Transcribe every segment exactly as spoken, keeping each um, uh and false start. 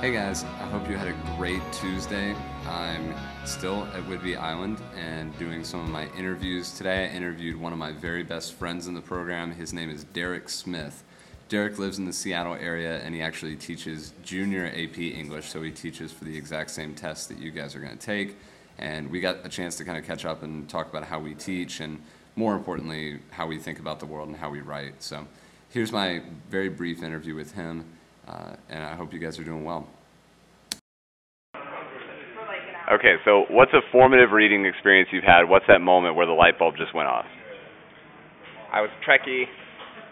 Hey guys, I hope you had a great Tuesday. I'm still at Whidbey Island and doing some of my interviews. Today I interviewed one of my very best friends in the program. His name is Derek Smith. Derek lives in the Seattle area and he actually teaches junior A P English, so he teaches for the exact same test that you guys are going to take. And we got a chance to kind of catch up and talk about how we teach and, more importantly, how we think about the world and how we write. So here's my very brief interview with him. Uh, and I hope you guys are doing well. Okay, so what's a formative reading experience you've had? What's that moment where the light bulb just went off? I was Trekkie,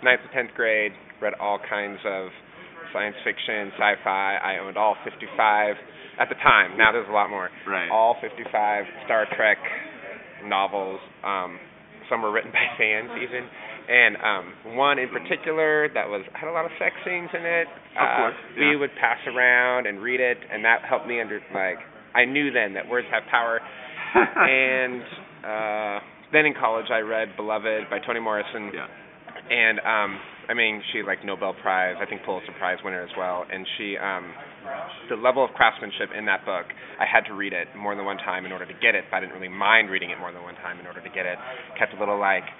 ninth to tenth grade, read all kinds of science fiction, sci-fi. I owned all fifty-five at the time. Now there's a lot more. Right. All fifty-five Star Trek novels. Um, some were written by fans even. And um, one in particular that was had a lot of sex scenes in it. Of course, uh, we yeah. would pass around and read it, and that helped me under like I knew then that words have power. and uh, then in college, I read Beloved by Toni Morrison. Yeah. And um, I mean, she like Nobel Prize, I think Pulitzer Prize winner as well. And she, um, the level of craftsmanship in that book, I had to read it more than one time in order to get it. But I didn't really mind reading it more than one time in order to get it. Kept a little like.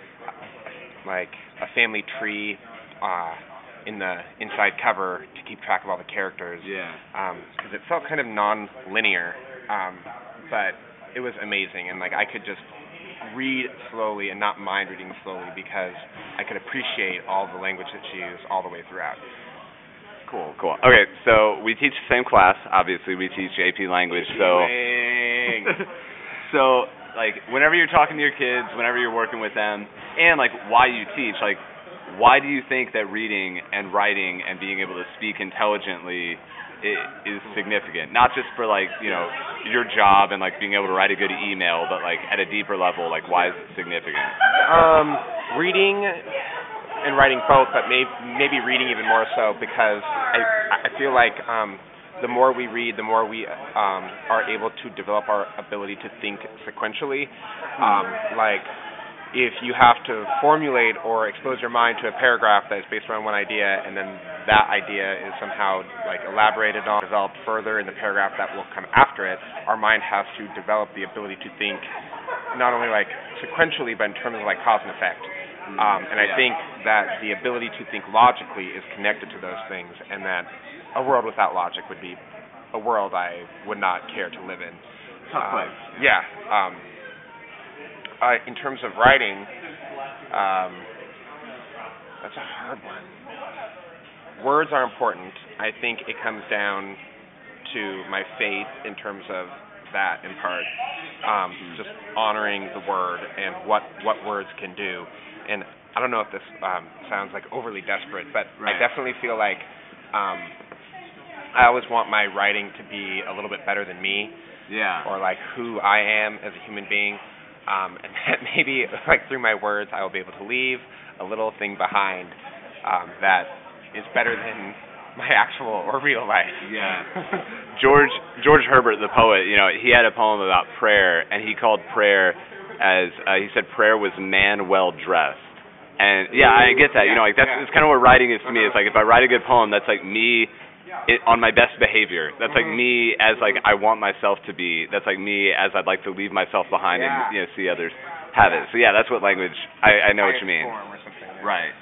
like a family tree uh, in the inside cover to keep track of all the characters. Yeah. Because um, it felt kind of non-linear, um, but it was amazing. And like I could just read slowly and not mind reading slowly because I could appreciate all the language that she used all the way throughout. Cool, cool. Okay, so we teach the same class, obviously. We teach A P language, so... so... Like, whenever you're talking to your kids, whenever you're working with them, and, like, why you teach, like, why do you think that reading and writing and being able to speak intelligently is significant? Not just for, like, you know, your job and, like, being able to write a good email, but, like, at a deeper level, like, why is it significant? Um, reading and writing both, but may- maybe reading even more so because I, I feel like... Um, the more we read, the more we um, are able to develop our ability to think sequentially. Um, like, if you have to formulate or expose your mind to a paragraph that is based around one idea, and then that idea is somehow like elaborated on, developed further in the paragraph that will come after it, our mind has to develop the ability to think not only like sequentially, but in terms of like cause and effect. Um, and I think that the ability to think logically is connected to those things, and that a world without logic would be a world I would not care to live in. Tough place. Uh, yeah. Um, uh, in terms of writing, um, that's a hard one. Words are important. I think it comes down to my faith in terms of that in part, um, mm-hmm. just honoring the word and what, what words can do. And I don't know if this um, sounds like overly desperate, but right. I definitely feel like um, I always want my writing to be a little bit better than me, yeah, or like who I am as a human being, um, and that maybe like through my words I will be able to leave a little thing behind um, that is better than my actual or real life. Yeah. George George Herbert, the poet, you know, he had a poem about prayer, and he called prayer as uh, he said prayer was man well dressed. And yeah, I get that. You know, like that's it's kind of what writing is to me. It's like if I write a good poem, that's like me it, on my best behavior. That's like me as like I want myself to be. That's like me as I'd like to leave myself behind and, you know, see others have it. So yeah, that's what language. I, I know what you mean. Right.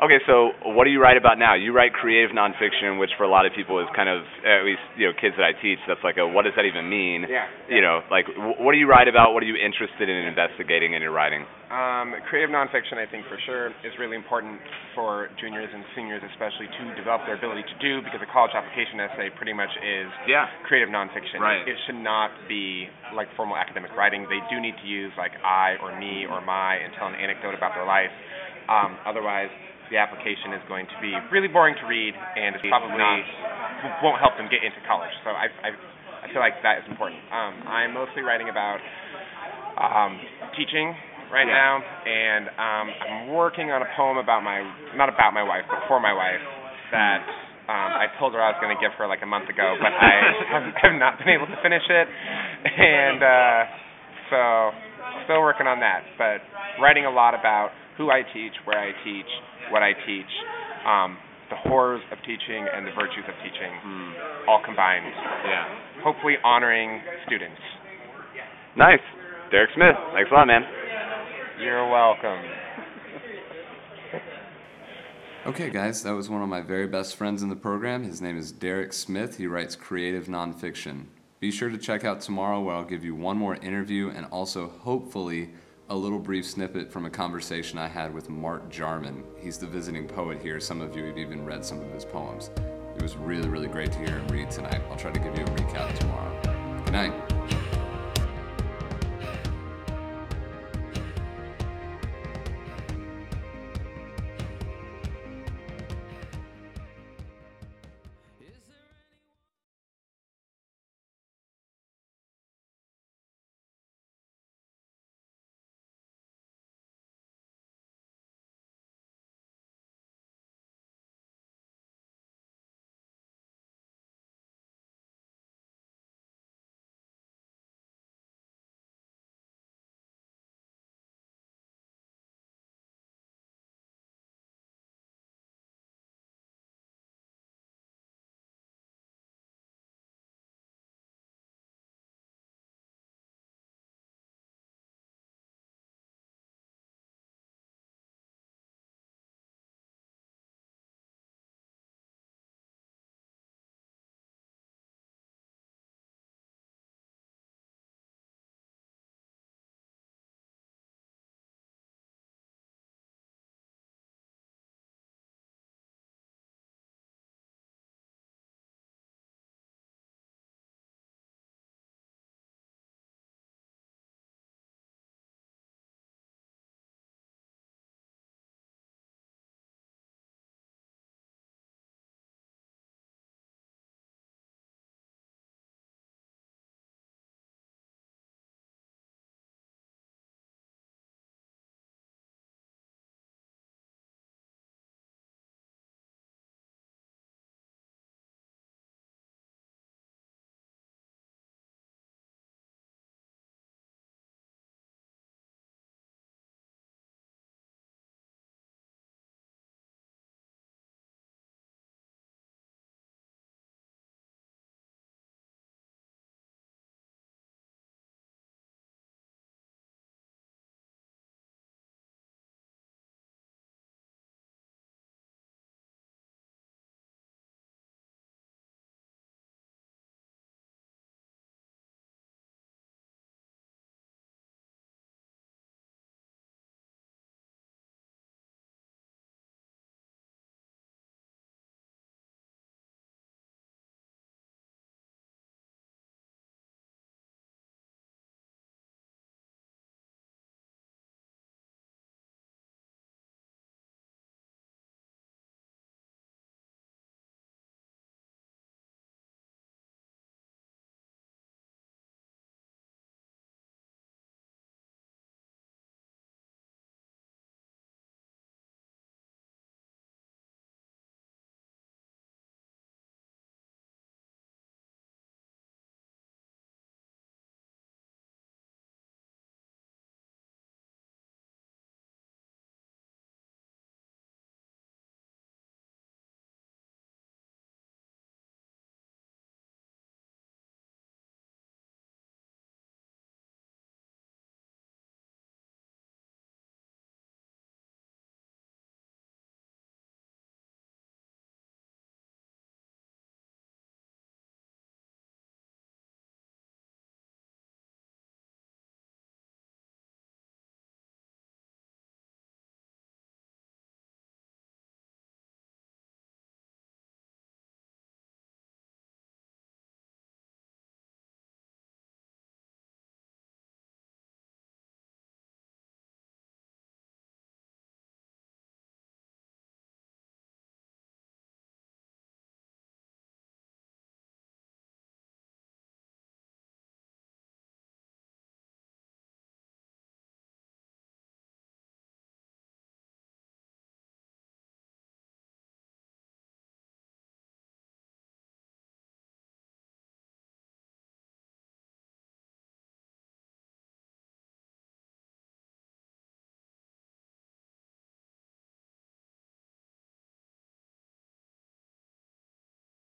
Okay, so what do you write about now? You write creative nonfiction, which for a lot of people is kind of, at least, you know, kids that I teach, that's like a, what does that even mean? Yeah, yeah. You know, like, what do you write about? What are you interested in investigating in your writing? Um, creative nonfiction, I think, for sure, is really important for juniors and seniors, especially, to develop their ability to do, because a college application essay pretty much is yeah. creative nonfiction. Right. It should not be, like, formal academic writing. They do need to use, like, I or me or my and tell an anecdote about their life. Um, otherwise... the application is going to be really boring to read, and it's probably not, won't help them get into college. So I, I, I feel like that is important. Um, I'm mostly writing about um, teaching right yeah. now, and um, I'm working on a poem about my, not about my wife, but for my wife, that um, I told her I was going to give her like a month ago, but I have, have not been able to finish it, and uh, so still working on that, but writing a lot about who I teach, where I teach, what I teach, um, the horrors of teaching and the virtues of teaching mm. all combined. Yeah. Hopefully honoring students. Nice. Derek Smith, thanks a lot, man. You're welcome. Okay, guys, that was one of my very best friends in the program. His name is Derek Smith. He writes creative nonfiction. Be sure to check out tomorrow, where I'll give you one more interview and also, hopefully, a little brief snippet from a conversation I had with Mark Jarman. He's the visiting poet here. Some of you have even read some of his poems. It was really, really great to hear him read tonight. I'll try to give you a recap tomorrow. Good night.